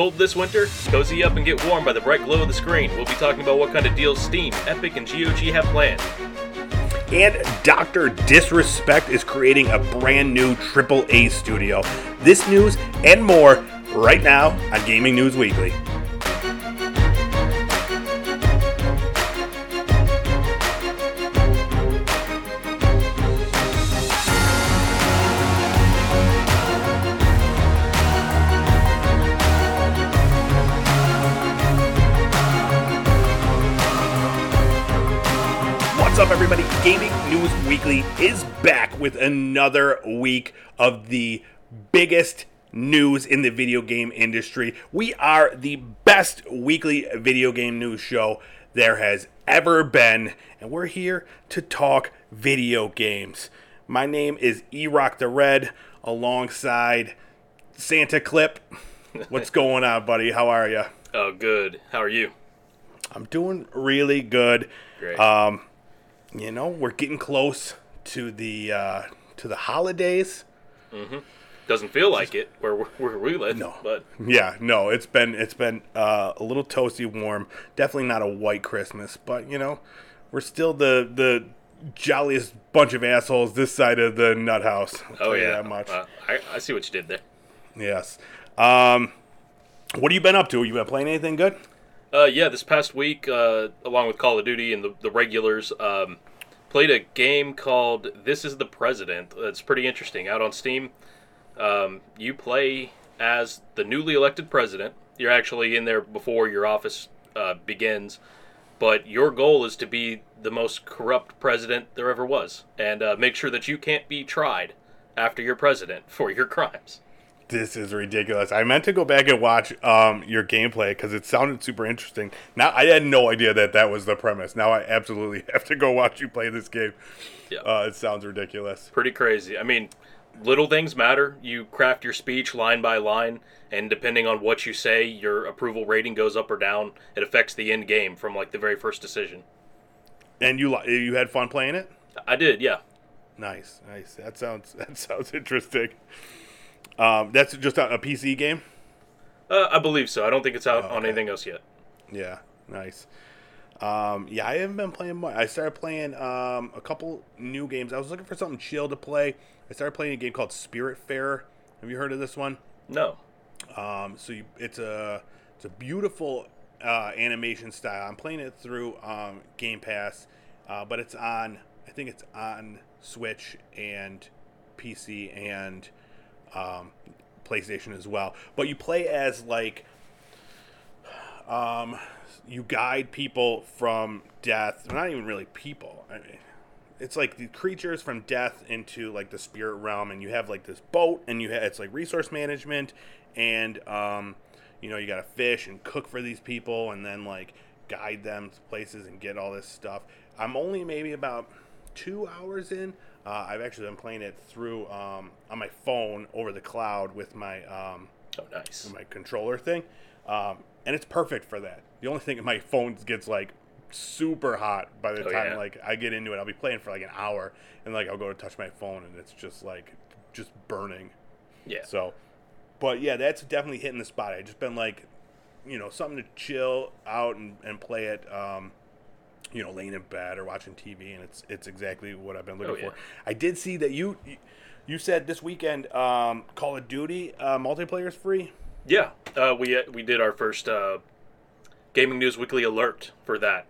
cold this winter? Cozy up and get warm by the bright glow of the screen. We'll be talking about what kind of deals Steam, Epic, and GOG have planned. And Dr. Disrespect is creating a brand new AAA studio. This news and more right now on Gaming News Weekly. What's up, everybody? Gaming News Weekly is back with another week of the biggest news in the video game industry. We are the best weekly video game news show there has ever been, and we're here to talk video games. My name is E-Rock the Red, alongside Santa Clip. What's going on, buddy? How are you? Oh, good. How are you? I'm doing really good. Great. You know, we're getting close to the holidays. Mm-hmm. Doesn't feel like it where we live. No, but yeah, no, it's been a little toasty, warm. Definitely not a white Christmas, but you know, we're still the jolliest bunch of assholes this side of the nut house. I'll tell you that much. I see what you did there. Yes. What have you been up to? You been playing anything good? This past week, along with Call of Duty and the regulars, played a game called This Is the President. It's pretty interesting. Out on Steam, you play as the newly elected president. You're actually in there before your office begins, but your goal is to be the most corrupt president there ever was, and make sure that you can't be tried after you're president for your crimes. This is ridiculous. I meant to go back and watch your gameplay because it sounded super interesting. Now, I had no idea that was the premise. Now I absolutely have to go watch you play this game. Yeah. It sounds ridiculous. Pretty crazy. I mean, little things matter. You craft your speech line by line, and depending on what you say, your approval rating goes up or down. It affects the end game from, like, the very first decision. And you had fun playing it? I did, yeah. Nice. That sounds interesting. That's just a PC game? I believe so. I don't think it's out on anything else yet. Yeah, nice. I haven't been playing much. I started playing a couple new games. I was looking for something chill to play. I started playing a game called Spiritfarer. Have you heard of this one? No. It's a beautiful animation style. I'm playing it through Game Pass, but it's on. I think it's on Switch and PC and PlayStation as well, but you play as you guide people from death. They're not even really people. I mean, it's like the creatures from death into like the spirit realm, and you have like this boat, and it's like resource management, and you gotta fish and cook for these people, and then like guide them to places and get all this stuff. I'm only maybe about 2 hours in. I've actually been playing it through on my phone over the cloud with my my controller thing, and it's perfect for that. The only thing, my phone gets like super hot by the time like I get into it. I'll be playing for like an hour, and like I'll go to touch my phone, and it's just burning. Yeah. So, but yeah, that's definitely hitting the spot. I've just been like, something to chill out and play it. Laying in bed or watching TV, and it's exactly what I've been looking for. I did see that you said this weekend Call of Duty multiplayer is free. Yeah, we did our first Gaming News Weekly alert for that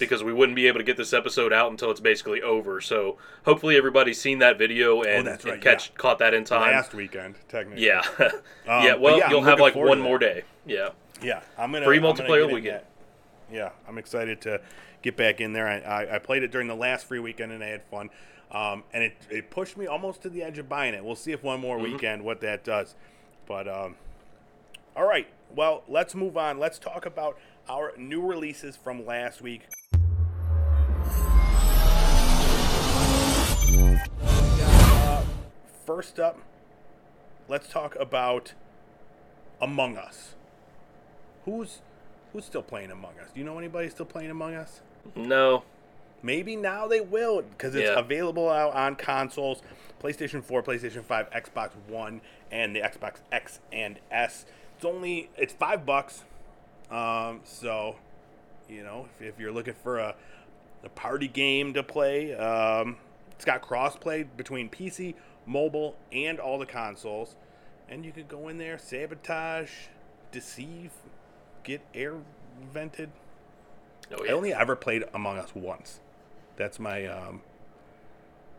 because we wouldn't be able to get this episode out until it's basically over. So hopefully everybody's seen that video and, caught that in time. Last weekend, technically. Yeah, you'll have like one more day. Yeah, yeah. Free multiplayer weekend. Yeah, I'm excited to get back in there. I played it during the last free weekend, and I had fun. And it pushed me almost to the edge of buying it. We'll see if one more weekend what that does. But, all right. Well, let's move on. Let's talk about our new releases from last week. First up, let's talk about Among Us. Who's still playing Among Us? Do you know anybody still playing Among Us? No. Maybe now they will, because it's available out on consoles, PlayStation 4, PlayStation 5, Xbox One, and the Xbox X and S. it's $5. So, you know, if you're looking for a party game to play, it's got cross-play between PC, mobile, and all the consoles. And you can go in there, sabotage, deceive, get air vented. Oh, yeah. I only ever played Among Us once. That's my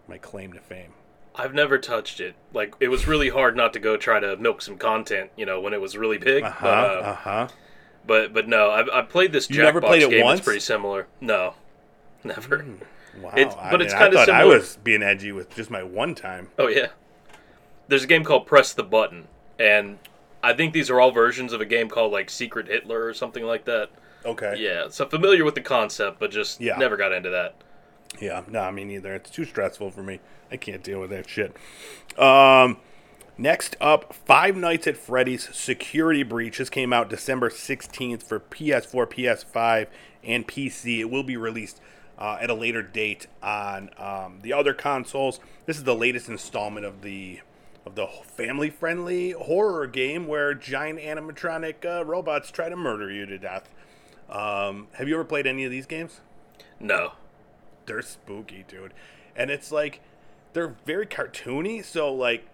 my claim to fame. I've never touched it. Like, it was really hard not to go try to milk some content, you know, when it was really big. But no, I've played this Jackbox game. It's pretty similar. No, never. Wow. It's kind of similar. I was being edgy with just my one time. Oh, yeah. There's a game called Press the Button, and I think these are all versions of a game called, like, Secret Hitler or something like that. Okay. Yeah, so familiar with the concept, but just never got into that. Yeah, no, me neither. It's too stressful for me. I can't deal with that shit. Next up, Five Nights at Freddy's Security Breach. This came out December 16th for PS4, PS5, and PC. It will be released at a later date on the other consoles. This is the latest installment of the family-friendly horror game where giant animatronic robots try to murder you to death. Have you ever played any of these games? No. They're spooky, dude. And it's like, they're very cartoony, so like,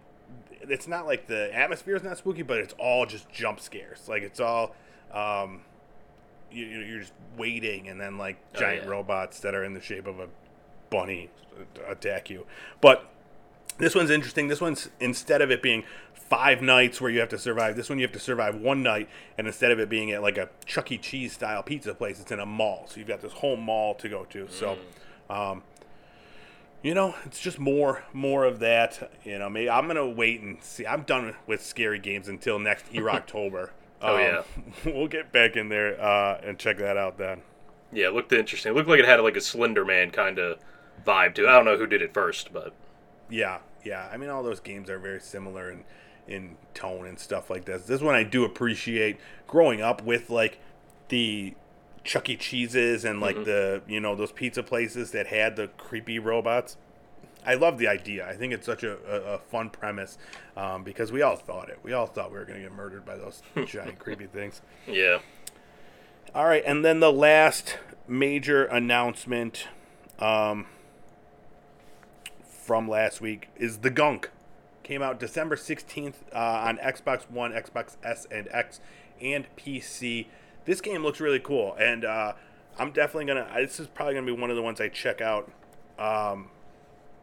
it's not like the atmosphere is not spooky, but it's all just jump scares. Like, it's all, you're just waiting, and then like giant robots that are in the shape of a bunny attack you. But this one's interesting. This one's, instead of it being 5 nights where you have to survive, this one you have to survive 1 night, and instead of it being at like a Chuck E. Cheese style pizza place, it's in a mall. So you've got this whole mall to go to. So, you know, it's just more of that. You know, maybe I'm going to wait and see. I'm done with scary games until next E-Rocktober. We'll get back in there and check that out then. Yeah, it looked interesting. It looked like it had like a Slender Man kind of vibe to it. I don't know who did it first, but... Yeah. I mean, all those games are very similar in tone and stuff like this. This one I do appreciate. Growing up with, like, the Chuck E. Cheese's and, like, the, you know, those pizza places that had the creepy robots. I love the idea. I think it's such a fun premise because we all thought it. We all thought we were going to get murdered by those giant creepy things. Yeah. All right, and then the last major announcement from last week is The Gunk. Came out December 16th on Xbox One, Xbox S and X, and PC. This game looks really cool, and I'm definitely this is probably going to be one of the ones I check out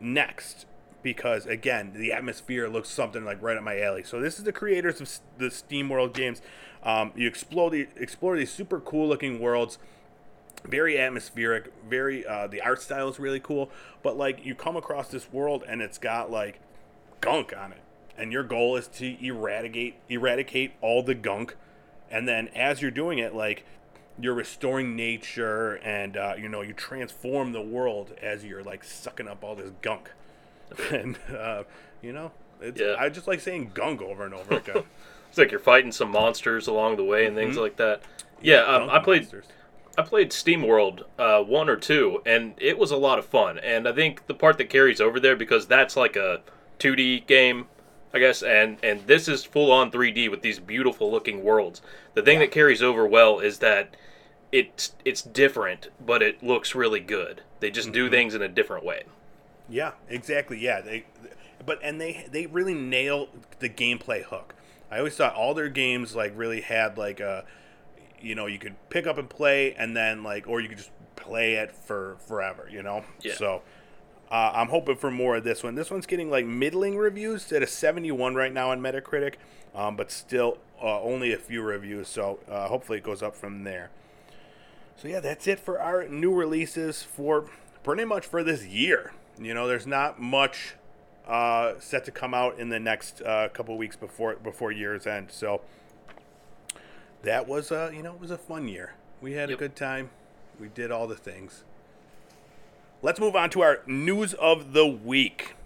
next, because, again, the atmosphere looks something like right up my alley. So this is the creators of the SteamWorld games. You explore these super cool-looking worlds. Very atmospheric, very the art style is really cool, but like you come across this world and it's got like gunk on it, and your goal is to eradicate all the gunk, and then as you're doing it, like, you're restoring nature, and you know, you transform the world as you're like sucking up all this gunk. And you know, it's, I just like saying gunk over and over again. It's like you're fighting some monsters along the way and things like that. I played SteamWorld 1 or 2, and it was a lot of fun. And I think the part that carries over there, because that's like a 2D game, I guess, and this is full-on 3D with these beautiful-looking worlds. The thing that carries over well is that it's different, but it looks really good. They just do things in a different way. Yeah, exactly, yeah. They really nail the gameplay hook. I always thought all their games like really had like a... You know, you could pick up and play, and then like, or you could just play it for forever. You know, so I'm hoping for more of this one. This one's getting like middling reviews at a 71 right now on Metacritic, but still only a few reviews. So hopefully it goes up from there. So yeah, that's it for our new releases for pretty much for this year. You know, there's not much set to come out in the next couple weeks before year's end. So. That was, it was a fun year. We had a good time. We did all the things. Let's move on to our news of the week.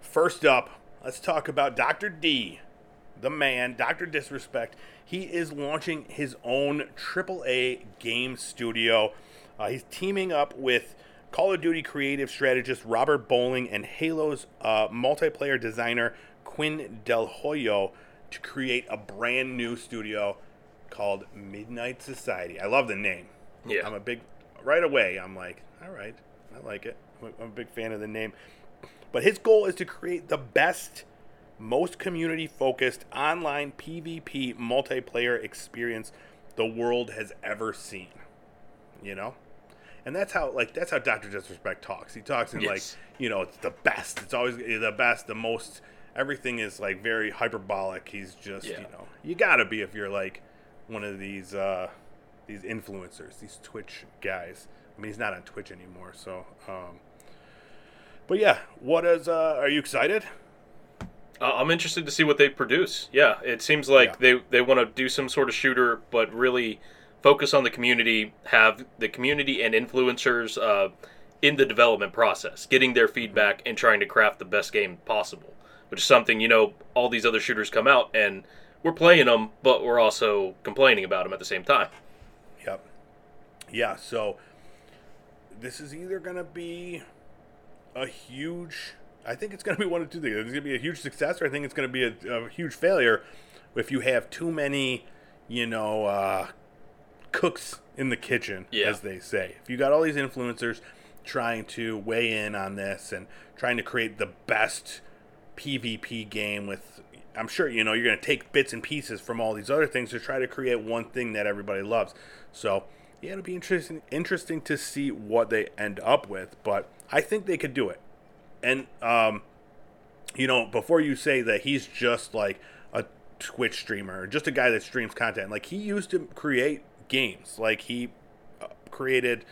First up, let's talk about Dr. D, the man, Dr. Disrespect. He is launching his own AAA game studio. He's teaming up with Call of Duty creative strategist Robert Bowling and Halo's multiplayer designer Quinn Del Hoyo to create a brand new studio called Midnight Society. I love the name. Yeah. I'm a big... Right away, I'm like, all right, I like it. I'm a big fan of the name. But his goal is to create the best, most community-focused online PvP multiplayer experience the world has ever seen. You know? And that's how Dr. Disrespect talks. He talks in like, you know, it's the best. It's always the best, the most. Everything is like very hyperbolic. He's just, you know, you gotta be if you're like one of these influencers, these Twitch guys. I mean, he's not on Twitch anymore, so. But yeah, what is? Are you excited? I'm interested to see what they produce. Yeah, it seems like they want to do some sort of shooter, but really focus on the community, have the community and influencers in the development process, getting their feedback and trying to craft the best game possible, which is something, you know, all these other shooters come out and we're playing them, but we're also complaining about them at the same time. Yep. Yeah, so this is either going to be a huge... I think it's going to be one of two things. It's going to be a huge success, or I think it's going to be a huge failure if you have too many, you know... cooks in the kitchen, as they say. If you got all these influencers trying to weigh in on this and trying to create the best PvP game with, I'm sure, you know, you're going to take bits and pieces from all these other things to try to create one thing that everybody loves. So, yeah, it'll be interesting to see what they end up with, but I think they could do it. And, you know, before you say that he's just like a Twitch streamer, just a guy that streams content, like he used to create games, like he created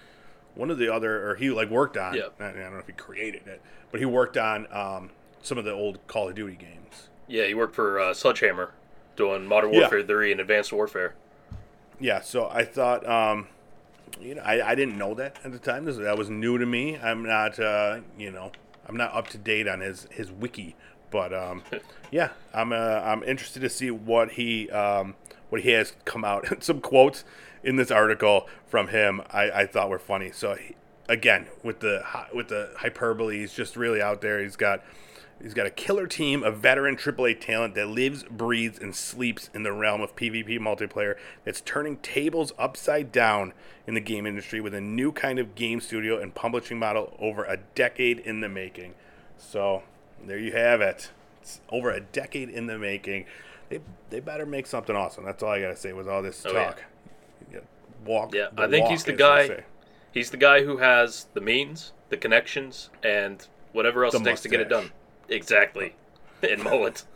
one of the other, or he like worked on I don't know if he created it, but he worked on some of the old Call of Duty games. He worked for Sledgehammer doing Modern Warfare 3 and Advanced Warfare. So I thought, you know, I didn't know that at the time. That was new to me. I'm not you know, I'm not up to date on his wiki, but I'm interested to see what he has come out. Some quotes in this article from him I thought were funny. So he, again, with the hyperbole, he's just really out there. He's got a killer team of veteran AAA talent that lives, breathes, and sleeps in the realm of PvP multiplayer that's turning tables upside down in the game industry with a new kind of game studio and publishing model over a decade in the making. So there you have it. It's over a decade in the making. They better make something awesome. That's all I gotta say. Was all this talk? Yeah. Walk. Yeah, I think he's the guy. He's the guy who has the means, the connections, and whatever else it takes to get it done. Exactly. And mullet.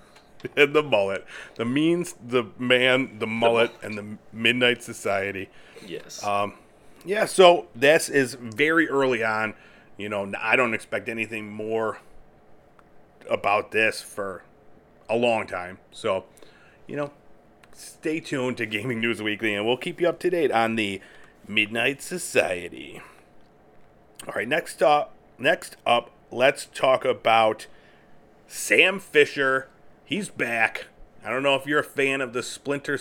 And the mullet. The means, the man, the mullet, and the Midnight Society. Yes. Yeah. So this is very early on. You know, I don't expect anything more about this for a long time. So, you know, stay tuned to Gaming News Weekly, and we'll keep you up to date on the Midnight Society. All right, next up, let's talk about Sam Fisher. He's back. I don't know if you're a fan of the Splinter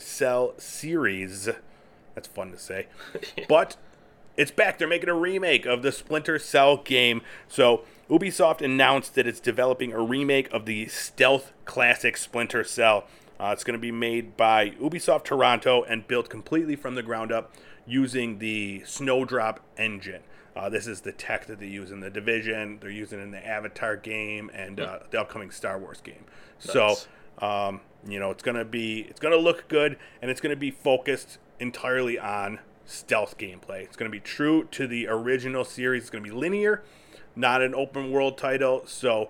Cell series. That's fun to say. But it's back. They're making a remake of the Splinter Cell game. So Ubisoft announced that it's developing a remake of the stealth classic Splinter Cell. It's going to be made by Ubisoft Toronto and built completely from the ground up using the Snowdrop engine. This is the tech that they use in The Division. They're using it in the Avatar game and the upcoming Star Wars game. Nice. So, you know, it's going to look good, and it's going to be focused entirely on stealth gameplay. It's going to be true to the original series. It's going to be linear, not an open world title, so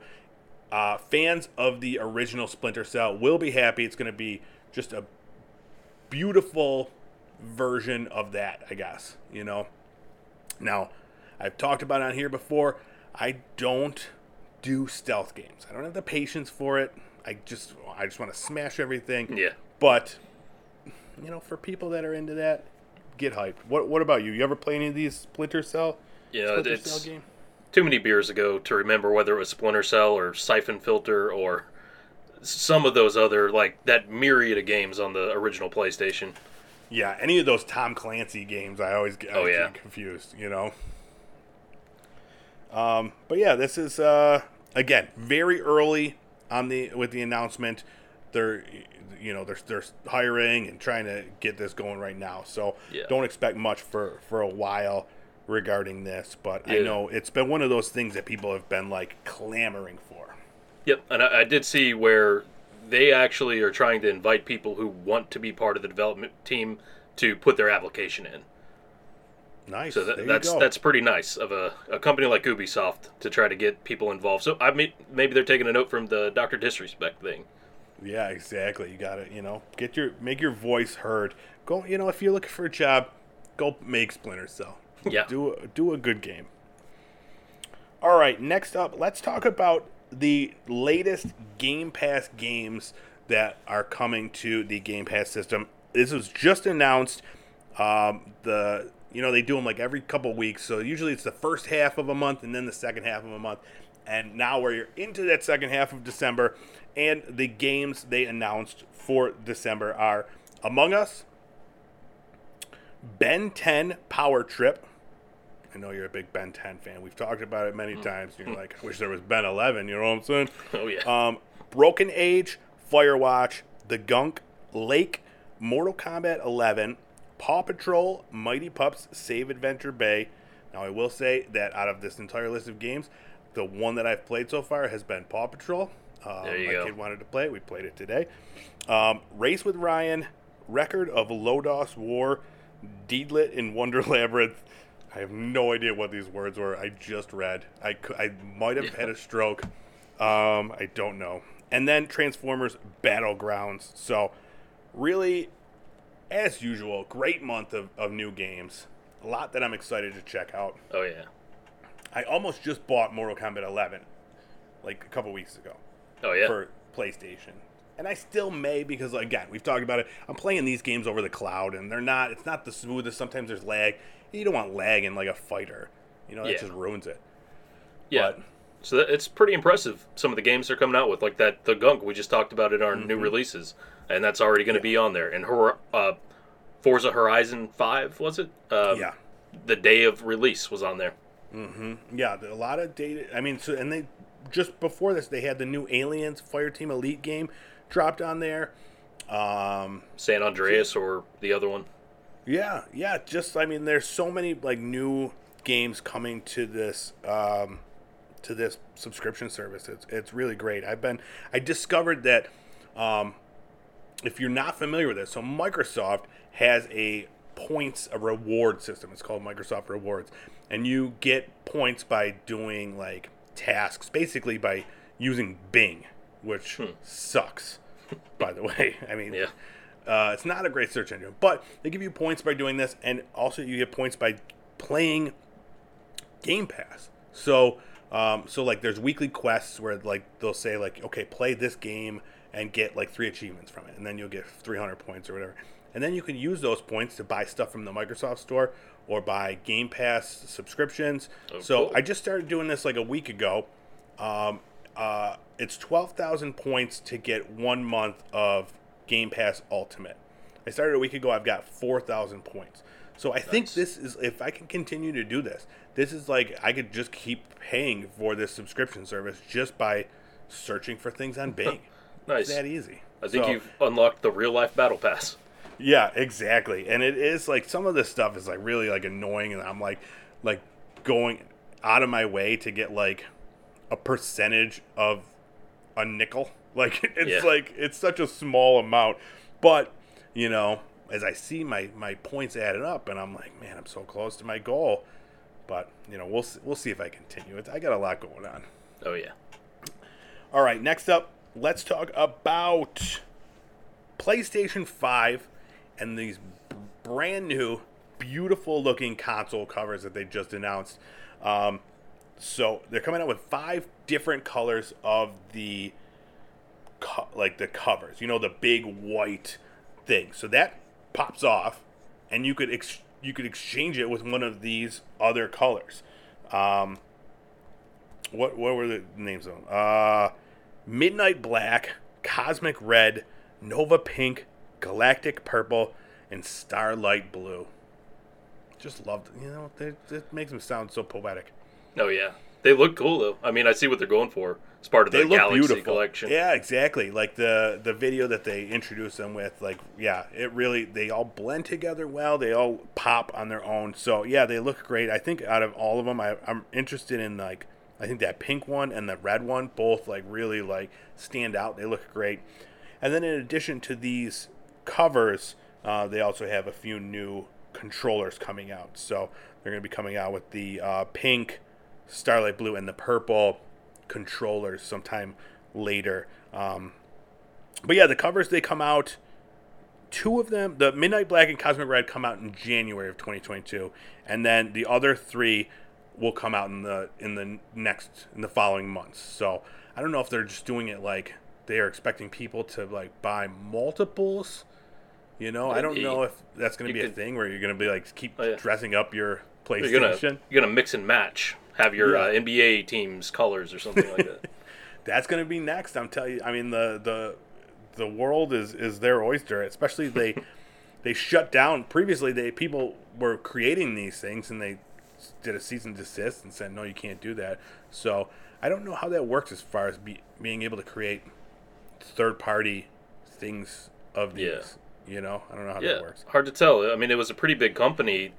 fans of the original Splinter Cell will be happy. It's going to be just a beautiful version of that, I guess, you know. Now, I've talked about it on here before. I don't do stealth games. I don't have the patience for it. I just want to smash everything. Yeah. But, you know, for people that are into that, get hyped. What about you? You ever play any of these Splinter Cell? Yeah, Splinter Cell games? Too many beers ago to remember whether it was Splinter Cell or Siphon Filter or some of those other, like, that myriad of games on the original PlayStation. Yeah, any of those Tom Clancy games, I always get confused, you know? But yeah, this is, again, very early on with the announcement. They're, you know, they're hiring and trying to get this going right now. So don't expect much for a while regarding this. But I know it's been one of those things that people have been, like, clamoring for. Yep, and I did see where they actually are trying to invite people who want to be part of the development team to put their application in. Nice. So that's pretty nice of a company like Ubisoft to try to get people involved. So I mean, maybe they're taking a note from the Dr. Disrespect thing. Yeah, exactly. You got it. You know, make your voice heard. Go. You know, if you're looking for a job, go make Splinter Cell. Yeah. do a good game. All right. Next up, let's talk about the latest Game Pass games that are coming to the Game Pass system. This was just announced. You know, they do them like every couple weeks, so usually it's the first half of a month and then the second half of a month. And now we're into that second half of December, and the games they announced for December are Among Us, Ben 10 Power Trip. I know you're a big Ben 10 fan. We've talked about it many times. You're like, I wish there was Ben 11, you know what I'm saying? Oh, yeah. Broken Age, Firewatch, The Gunk, Lake, Mortal Kombat 11, Paw Patrol, Mighty Pups, Save Adventure Bay. Now, I will say that out of this entire list of games, the one that I've played so far has been Paw Patrol. My kid wanted to play it. We played it today. Race with Ryan, Record of Lodos War, Deedlit in Wonder Labyrinth. I have no idea what these words were. I just read. I might have had a stroke. I don't know. And then Transformers Battlegrounds. So, really, as usual, great month of new games. A lot that I'm excited to check out. Oh, yeah. I almost just bought Mortal Kombat 11, like, a couple weeks ago. Oh, yeah? For PlayStation. And I still may, because, again, we've talked about it. I'm playing these games over the cloud, and it's not the smoothest. Sometimes there's lag. You don't want lag in, like, a fighter. You know, that just ruins it. Yeah. But, so it's pretty impressive, some of the games they're coming out with. Like that, The Gunk, we just talked about in our new releases. And that's already going to be on there. And Forza Horizon 5, was it? The day of release was on there. Mm-hmm. Yeah, a lot of data. I mean, so, and they just before this, they had the new Aliens Fireteam Elite game dropped on there. San Andreas or the other one. Yeah. Just, I mean, there's so many, like, new games coming to this subscription service. It's really great. I discovered that. If you're not familiar with this, so Microsoft has a reward system. It's called Microsoft Rewards. And you get points by doing, like, tasks, basically by using Bing, which sucks, by the way. I mean, it's not a great search engine. But they give you points by doing this, and also you get points by playing Game Pass. So like, there's weekly quests where, like, they'll say, like, okay, play this game and get, like, 3 achievements from it. And then you'll get 300 points or whatever. And then you can use those points to buy stuff from the Microsoft Store or buy Game Pass subscriptions. Oh, so cool. I just started doing this, like, a week ago. It's 12,000 points to get 1 month of Game Pass Ultimate. I started a week ago. I've got 4,000 points. So I think this is, if I can continue to do this, this is, like, I could just keep paying for this subscription service just by searching for things on Bing. Nice. It's that easy. I think you've unlocked the real-life battle pass. Yeah, exactly. And it is, like, some of this stuff is, like, really, like, annoying, and I'm, like going out of my way to get, like, a percentage of a nickel. Like, it's, like, it's such a small amount. But, you know, as I see my points added up, and I'm like, man, I'm so close to my goal. But, you know, we'll see if I continue. I got a lot going on. Oh, yeah. All right, next up. Let's talk about PlayStation 5 and these brand new, beautiful-looking console covers that they just announced. So they're coming out with 5 different colors of the covers. You know, the big white thing. So that pops off, and you could exchange it with one of these other colors. What were the names of them? Midnight Black, Cosmic Red, Nova Pink, Galactic Purple, and Starlight Blue. Just loved it. You know, it makes them sound so poetic. Oh, yeah. They look cool, though. I mean, I see what they're going for. It's part of the Galaxy collection. Yeah, exactly. Like, the video that they introduced them with, like, yeah, it really, they all blend together well. They all pop on their own. So, yeah, they look great. I think out of all of them, I'm interested in, like, I think that pink one and the red one both, like, really, like, stand out. They look great. And then in addition to these covers, they also have a few new controllers coming out. So they're going to be coming out with the pink, Starlight Blue, and the purple controllers sometime later. But yeah, the covers, they come out, two of them, the Midnight Black and Cosmic Red, come out in January of 2022, and then the other three will come out in the following months. So I don't know if they're just doing it like they are expecting people to like buy multiples. You know, I don't know if that's going to be a thing where you're going to be like keep dressing up your PlayStation. You're gonna mix and match. Have your NBA team's colors or something like that. That's going to be next, I'm telling you. I mean, the world is their oyster. Especially they shut down. Previously, people were creating these things, and they did a cease and desist and said, no, you can't do that. So I don't know how that works as far as being able to create third-party things of these. Yeah. You know? I don't know how that works. Hard to tell. I mean, it was a pretty big company.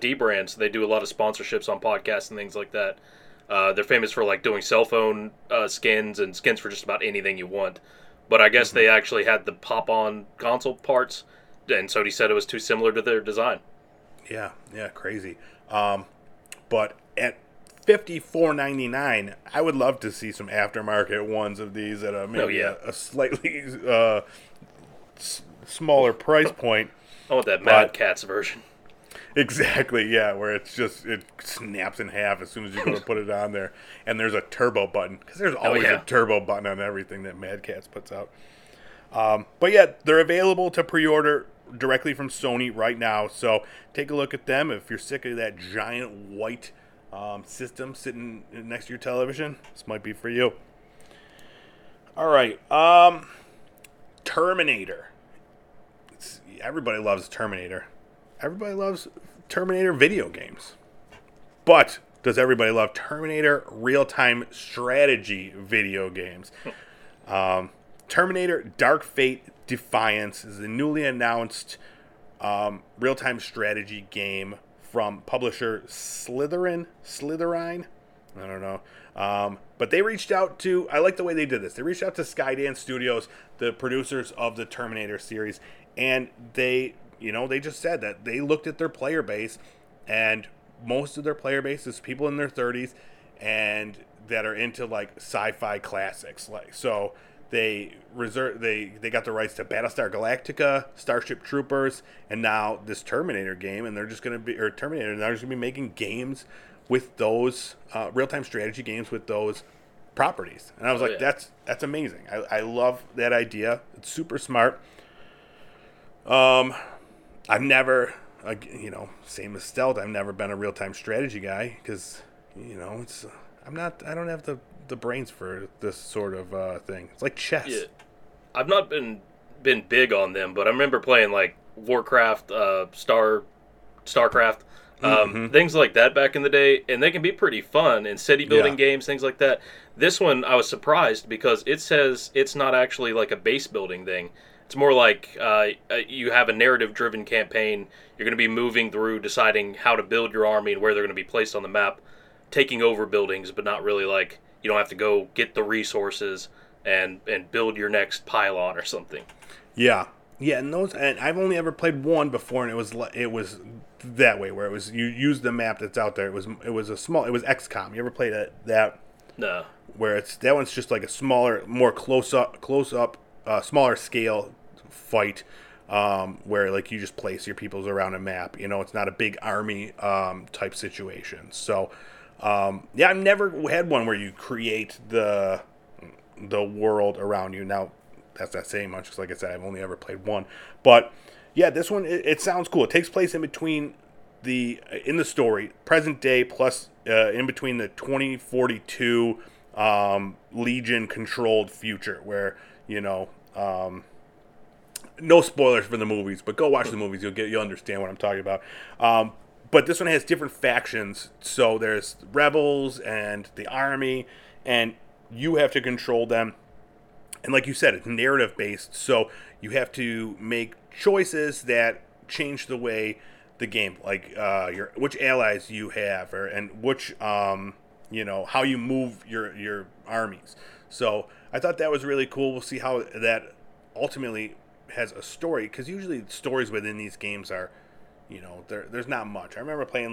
D-Brand, so they do a lot of sponsorships on podcasts and things like that. They're famous for like doing cell phone skins and skins for just about anything you want. But I guess they actually had the pop-on console parts, and Sony said it was too similar to their design. Yeah, crazy. But at $54.99, I would love to see some aftermarket ones of these at a slightly smaller price point. I want that Mad Catz version. Exactly, yeah, where it's just, it snaps in half as soon as you go to put it on there. And there's a turbo button, because there's always a turbo button on everything that Mad Catz puts out. But yeah, they're available to pre-order directly from Sony right now, so take a look at them if you're sick of that giant white system sitting next to your television. This might be for you. All right, Terminator. Everybody loves Terminator. Everybody loves Terminator video games. But does everybody love Terminator real-time strategy video games? Terminator Dark Fate Defiance is the newly announced real-time strategy game from publisher Slytherin? I don't know. But they reached out to... I like the way they did this. They reached out to Skydance Studios, the producers of the Terminator series, and they... You know, they just said that they looked at their player base, and most of their player base is people in their 30s and that are into like sci-fi classics. Like, so they they got the rights to Battlestar Galactica, Starship Troopers, and now this Terminator game, and they're just going to be making games with those real-time strategy games with those properties. And I was that's amazing. I love that idea. It's super smart. I've never, same as Stealth, I've never been a real-time strategy guy because, I don't have the brains for this sort of thing. It's like chess. Yeah. I've not been big on them, but I remember playing, like, Warcraft, StarCraft, things like that back in the day, and they can be pretty fun, and city-building games, things like that. This one, I was surprised because it says it's not actually, like, a base-building thing. It's more like you have a narrative-driven campaign. You're going to be moving through, deciding how to build your army and where they're going to be placed on the map, taking over buildings, but not really like you don't have to go get the resources and build your next pylon or something. Yeah, and I've only ever played one before, and it was that way where it was you use the map that's out there. It was XCOM. You ever played that? No. Where it's that one's just like a smaller, more close up, smaller scale fight where like you just place your peoples around a map. It's not a big army type situation. So I've never had one where you create the world around you. Now that's not saying much because like I said I've only ever played one, but yeah, this one it sounds cool. It takes place in between in the story present day plus in between the 2042 Legion controlled future where no spoilers for the movies, but go watch the movies. You'll understand what I'm talking about. But this one has different factions. So there's rebels and the army, and you have to control them. And like you said, it's narrative-based, so you have to make choices that change the way the game, like which allies you have, and which, how you move your armies. So I thought that was really cool. We'll see how that ultimately has a story, because usually stories within these games are, there's not much. I remember playing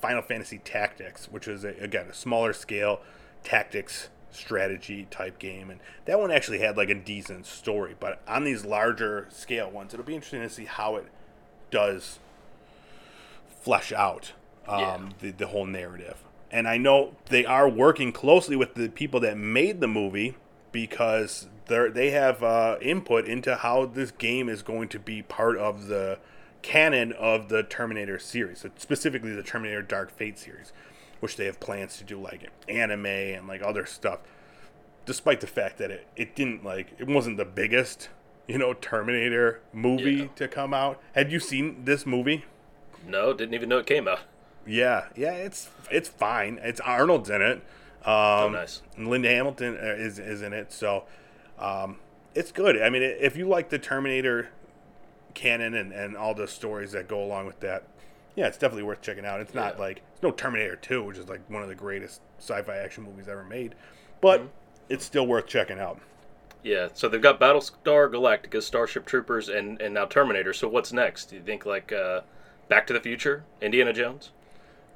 Final Fantasy Tactics, which was a smaller scale tactics strategy type game, and that one actually had a decent story. But on these larger scale ones, it'll be interesting to see how it does flesh out the whole narrative. And I know they are working closely with the people that made the movie, because they have input into how this game is going to be part of the canon of the Terminator series, specifically the Terminator Dark Fate series, which they have plans to do anime and other stuff, despite the fact that it didn't it wasn't the biggest Terminator movie to come out. Had you seen this movie? No, didn't even know it came out. Yeah, it's fine. It's Arnold's in it. Nice. And Linda Hamilton is in it, so it's good. I mean, if you like the Terminator canon and all the stories that go along with that, yeah, it's definitely worth checking out. It's not it's no Terminator 2, which is one of the greatest sci-fi action movies ever made, but it's still worth checking out. Yeah, so they've got Battlestar Galactica, Starship Troopers, and now Terminator. So what's next? Do you think Back to the Future, Indiana Jones?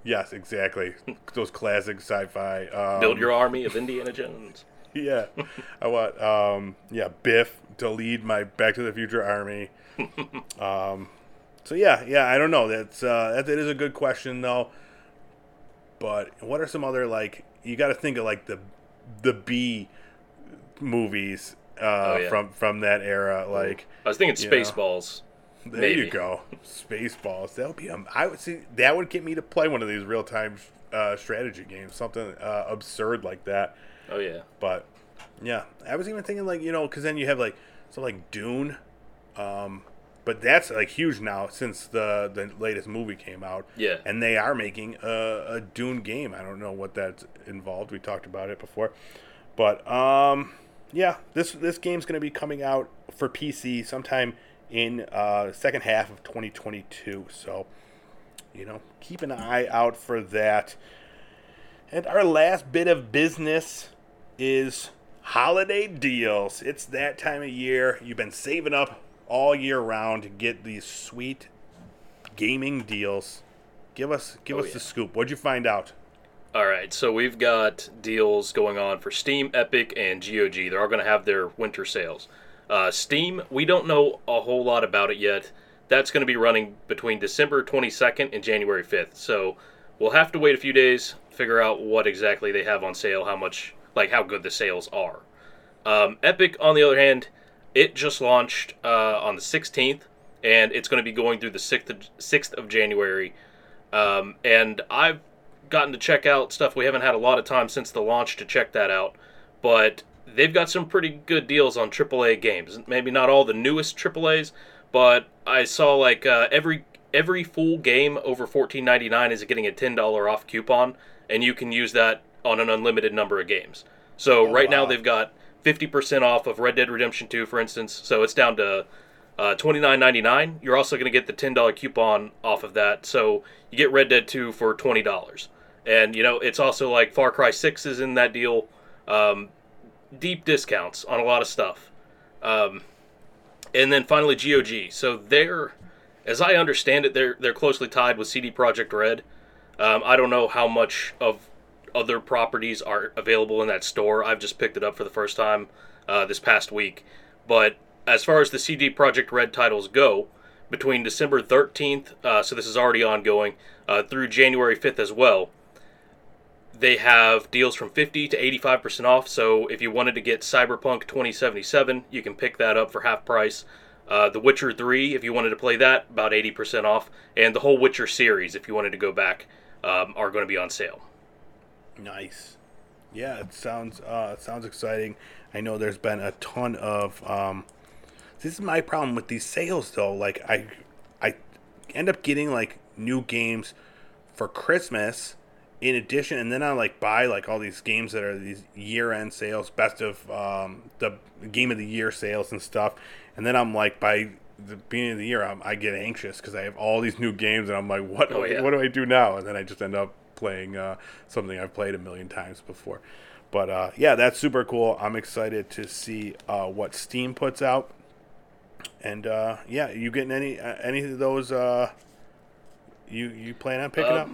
Yes, exactly. Those classic sci-fi. Build your army of Indiana Jones. Yeah, I want Biff to lead my Back to the Future army. So yeah, I don't know. That's that is a good question though. But what are some other you got to think of the B movies from that era? I was thinking Spaceballs. There you go, Spaceballs. That'll be that would get me to play one of these real time strategy games, something absurd like that. Oh yeah. But yeah, I was even thinking because then you have something like Dune, but that's huge now since the latest movie came out. Yeah. And they are making a Dune game. I don't know what that's involved. We talked about it before, but this game's going to be coming out for PC sometime in second half of 2022. So, keep an eye out for that. And our last bit of business is holiday deals. It's that time of year. You've been saving up all year round to get these sweet gaming deals. Give us the scoop. What'd you find out? All right, so we've got deals going on for Steam, Epic, and GOG. They're all going to have their winter sales. Steam, we don't know a whole lot about it yet. That's going to be running between December 22nd and January 5th. So we'll have to wait a few days, figure out what exactly they have on sale, how much, how good the sales are. Epic, on the other hand, it just launched on the 16th, and it's going to be going through the 6th of January. And I've gotten to check out stuff. We haven't had a lot of time since the launch to check that out, but they've got some pretty good deals on AAA games. Maybe not all the newest AAAs, but I saw every full game over $14.99 is getting a $10 off coupon, and you can use that on an unlimited number of games. So now they've got 50% off of Red Dead Redemption 2, for instance, so it's down to $29.99. You're also going to get the $10 coupon off of that, so you get Red Dead 2 for $20. And, it's also Far Cry 6 is in that deal. Deep discounts on a lot of stuff. And then finally GOG. So they're, as I understand it, they're closely tied with CD Projekt Red. I don't know how much of other properties are available in that store. I've just picked it up for the first time this past week. But as far as the CD Projekt Red titles go, between December 13th, so this is already ongoing, through January 5th as well, they have deals from 50 to 85% off. So if you wanted to get Cyberpunk 2077, you can pick that up for half price. The Witcher 3, if you wanted to play that, about 80% off. And the whole Witcher series, if you wanted to go back, are going to be on sale. Nice. Yeah, it sounds exciting. I know there's been a ton of this is my problem with these sales though. I end up getting new games for Christmas in addition, and then I like buy like all these games that are these year-end sales, best of the game of the year sales and stuff, and then I'm like by the beginning of the year I get anxious because I have all these new games and I'm like, what do I do now? And then I just end up playing something I've played a million times before. But yeah, that's super cool. I'm excited to see what Steam puts out. And yeah, you getting any of those you plan on picking up?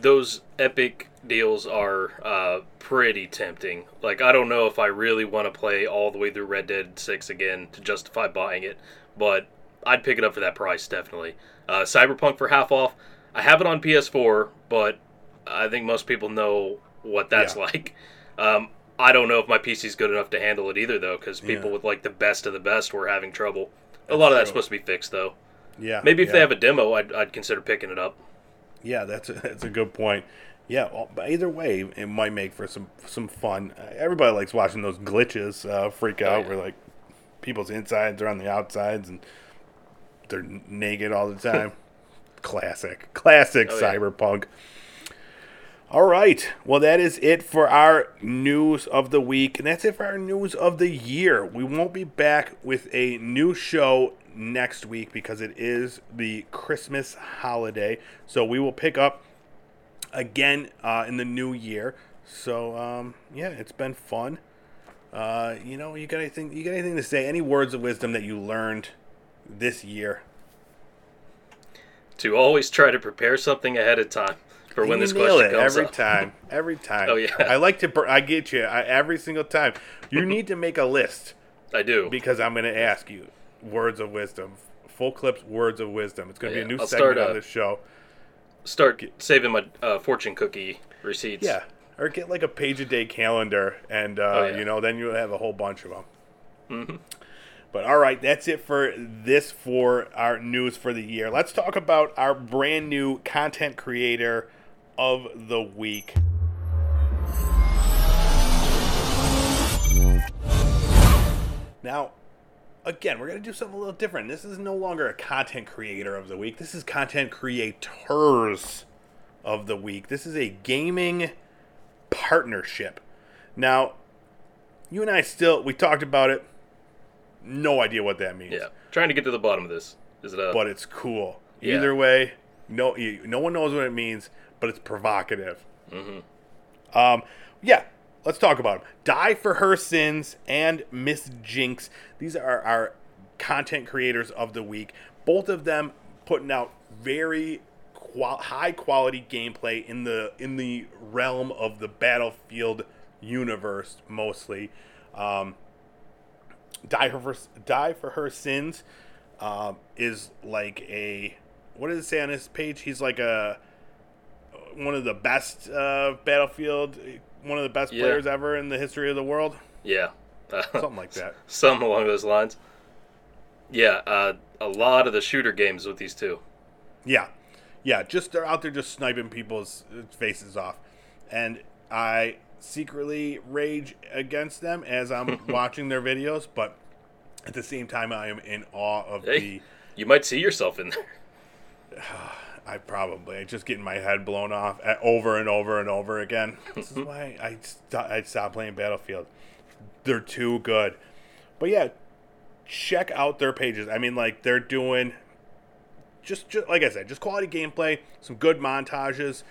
Those Epic deals are pretty tempting. Like, I don't know if I really want to play all the way through Red Dead 6 again to justify buying it, but I'd pick it up for that price, definitely. Cyberpunk for half off. I have it on PS4, but I think most people know what that's like. I don't know if my PC's good enough to handle it either, though, because people with, like, the best of the best were having trouble. A lot of that's supposed to be fixed, though. Yeah. Maybe if they have a demo, I'd consider picking it up. Yeah, that's a good point. Yeah, well, either way, it might make for some fun. Everybody likes watching those glitches freak out where, like, people's insides are on the outsides and they're naked all the time. Classic Cyberpunk. All right. Well, that is it for our news of the week. And that's it for our news of the year. We won't be back with a new show next week because it is the Christmas holiday. So we will pick up again in the new year. So, yeah, it's been fun. You know, you got anything to say? Any words of wisdom that you learned this year? To always try to prepare something ahead of time. For when this question comes up. Every time. Oh, yeah. I like to... I get you. Every single time. You need to make a list. I do. Because I'm going to ask you words of wisdom. Full clips, words of wisdom. It's going to be a new segment on this show. Start saving my fortune cookie receipts. Yeah. Or get like a page-a-day calendar. And, you know, then you'll have a whole bunch of them. Mm-hmm. But, all right, that's it for our news for the year. Let's talk about our brand new content creator of the week. Now, again, we're going to do something a little different. This is no longer a content creator of the week. This is content creators of the week. This is a gaming partnership. Now, you and I we talked about it. No idea what that means. Yeah, trying to get to the bottom of this. But it's cool. Yeah. Either way, no one knows what it means, but it's provocative. Mm-hmm. Yeah, let's talk about them. Die for Her Sins and Miss Jinx. These are our content creators of the week. Both of them putting out very high quality gameplay in the realm of the Battlefield universe, mostly. Die for Her Sins is like a... What does it say on his page? He's like one of the best Battlefield... One of the best players ever in the history of the world. Yeah. Something like that. Something along those lines. Yeah, a lot of the shooter games with these two. Yeah. Yeah, just they're out there just sniping people's faces off. And I... secretly rage against them as I'm watching their videos, but at the same time I am in awe of you might see yourself in there. I just getting my head blown off over and over and over again. This is why I stopped playing Battlefield. They're too good. But yeah, check out their pages. I mean, like, they're doing just like I said, just quality gameplay, some good montages,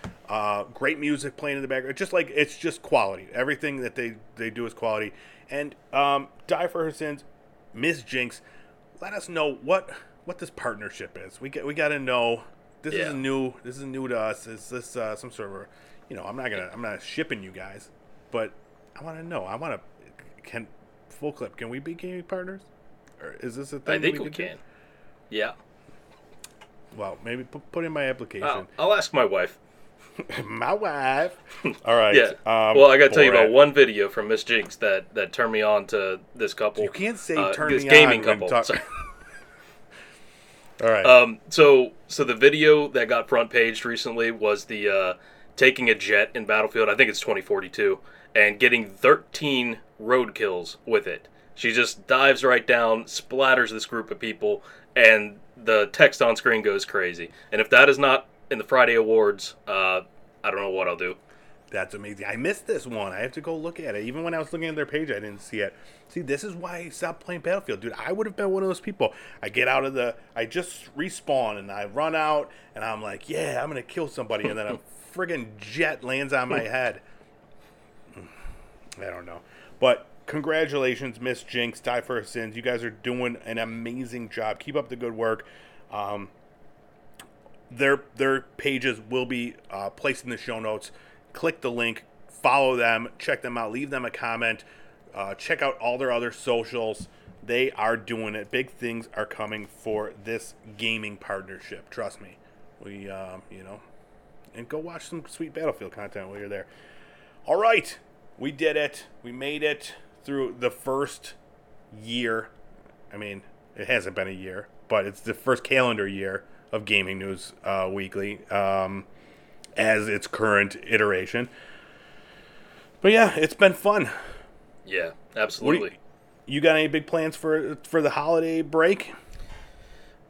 great music playing in the background. Just like, it's just quality. Everything that they do is quality. And Die for Her Sins, Miss Jinx, let us know what this partnership is. We got to know. This is new to us. Is this some sort of, you know? I'm not shipping you guys, but I want to know. I want to. Can full clip? Can we be gaming partners? Or is this a thing? I think we can. Yeah. Well, maybe put in my application. I'll ask my wife. My wife. All right. Yeah. Well, I got to tell you about one video from Miss Jinx that turned me on to this couple. You can't say turn me on. This gaming couple. Sorry. All right. So the video that got front paged recently was the taking a jet in Battlefield. I think it's 2042, and getting 13 road kills with it. She just dives right down, splatters this group of people, and the text on screen goes crazy. And if that is not in the Friday Awards, I don't know what I'll do. That's amazing. I missed this one. I have to go look at it. Even when I was looking at their page, I didn't see it. See, this is why I stopped playing Battlefield. Dude, I would have been one of those people. I get out of the... I just respawn, and I run out, and I'm like, yeah, I'm going to kill somebody, and then a friggin' jet lands on my head. I don't know. But congratulations, Miss Jinx, Die for Her Sins. You guys are doing an amazing job. Keep up the good work. Their pages will be placed in the show notes. Click the link, follow them, check them out, leave them a comment, check out all their other socials. They are doing it. Big things are coming for this gaming partnership. Trust me. We, and go watch some sweet Battlefield content while you're there. All right. We did it. We made it through the first year. I mean, it hasn't been a year, but it's the first calendar year of Gaming News Weekly. As its current iteration. But yeah, it's been fun. Yeah, absolutely. You got any big plans for the holiday break?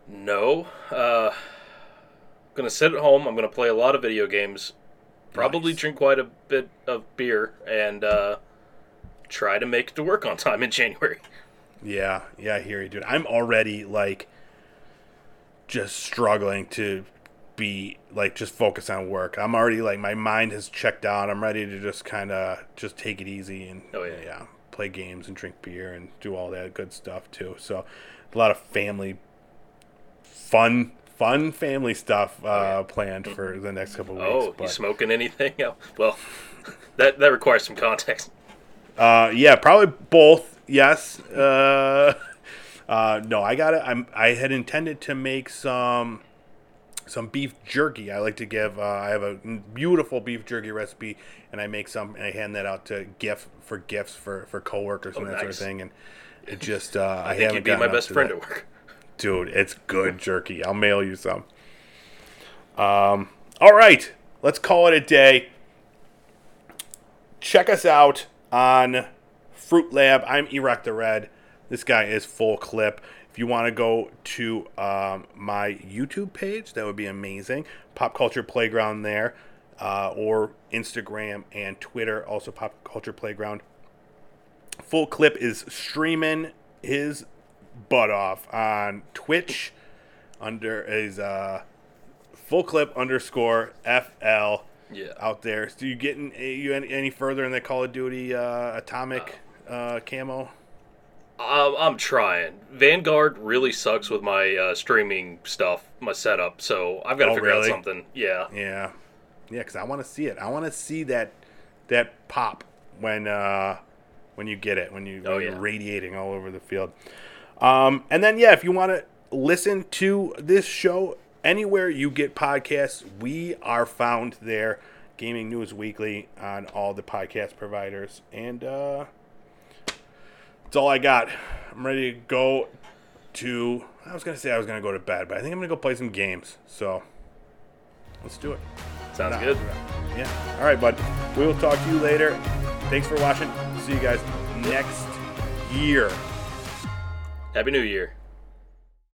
No. I'm going to sit at home. I'm going to play a lot of video games. Probably nice. Drink quite a bit of beer. And try to make it to work on time in January. Yeah, I hear you, dude. I'm already, just struggling to... be just focus on work. I'm already my mind has checked out. I'm ready to just kind of just take it easy and play games and drink beer and do all that good stuff too. So a lot of family fun family stuff planned for the next couple of weeks. You smoking anything? Well, that requires some context. Probably both. Yes. No, I got it. I had intended to make some beef jerky. I like to give I have a beautiful beef jerky recipe, and I make some and I hand that out to gifts for coworkers and that sort of thing. And it just I think you'd be my best friend at work, dude. It's good jerky. I'll mail you some. All right, let's call it a day. Check us out on Fruit Lab. I'm E-Rock the Red. This guy is Full Clip. If you want to go to my YouTube page, that would be amazing. Pop Culture Playground there, or Instagram and Twitter, also Pop Culture Playground. Full Clip is streaming his butt off on Twitch under his FullClip_FL out there. So you getting any further in the Call of Duty Atomic camo? I'm trying. Vanguard really sucks with my streaming stuff, my setup, so I've got to figure out something. Yeah, because I want to see it. I want to see that pop when you get it, when you're radiating all over the field. And then, if you want to listen to this show anywhere you get podcasts, we are found there. Gaming News Weekly on all the podcast providers. And, that's all I got. I'm ready to go to... I was going to say I was going to go to bed, but I think I'm going to go play some games. So, let's do it. Sounds good. Yeah. All right, bud. We will talk to you later. Thanks for watching. See you guys next year. Happy New Year.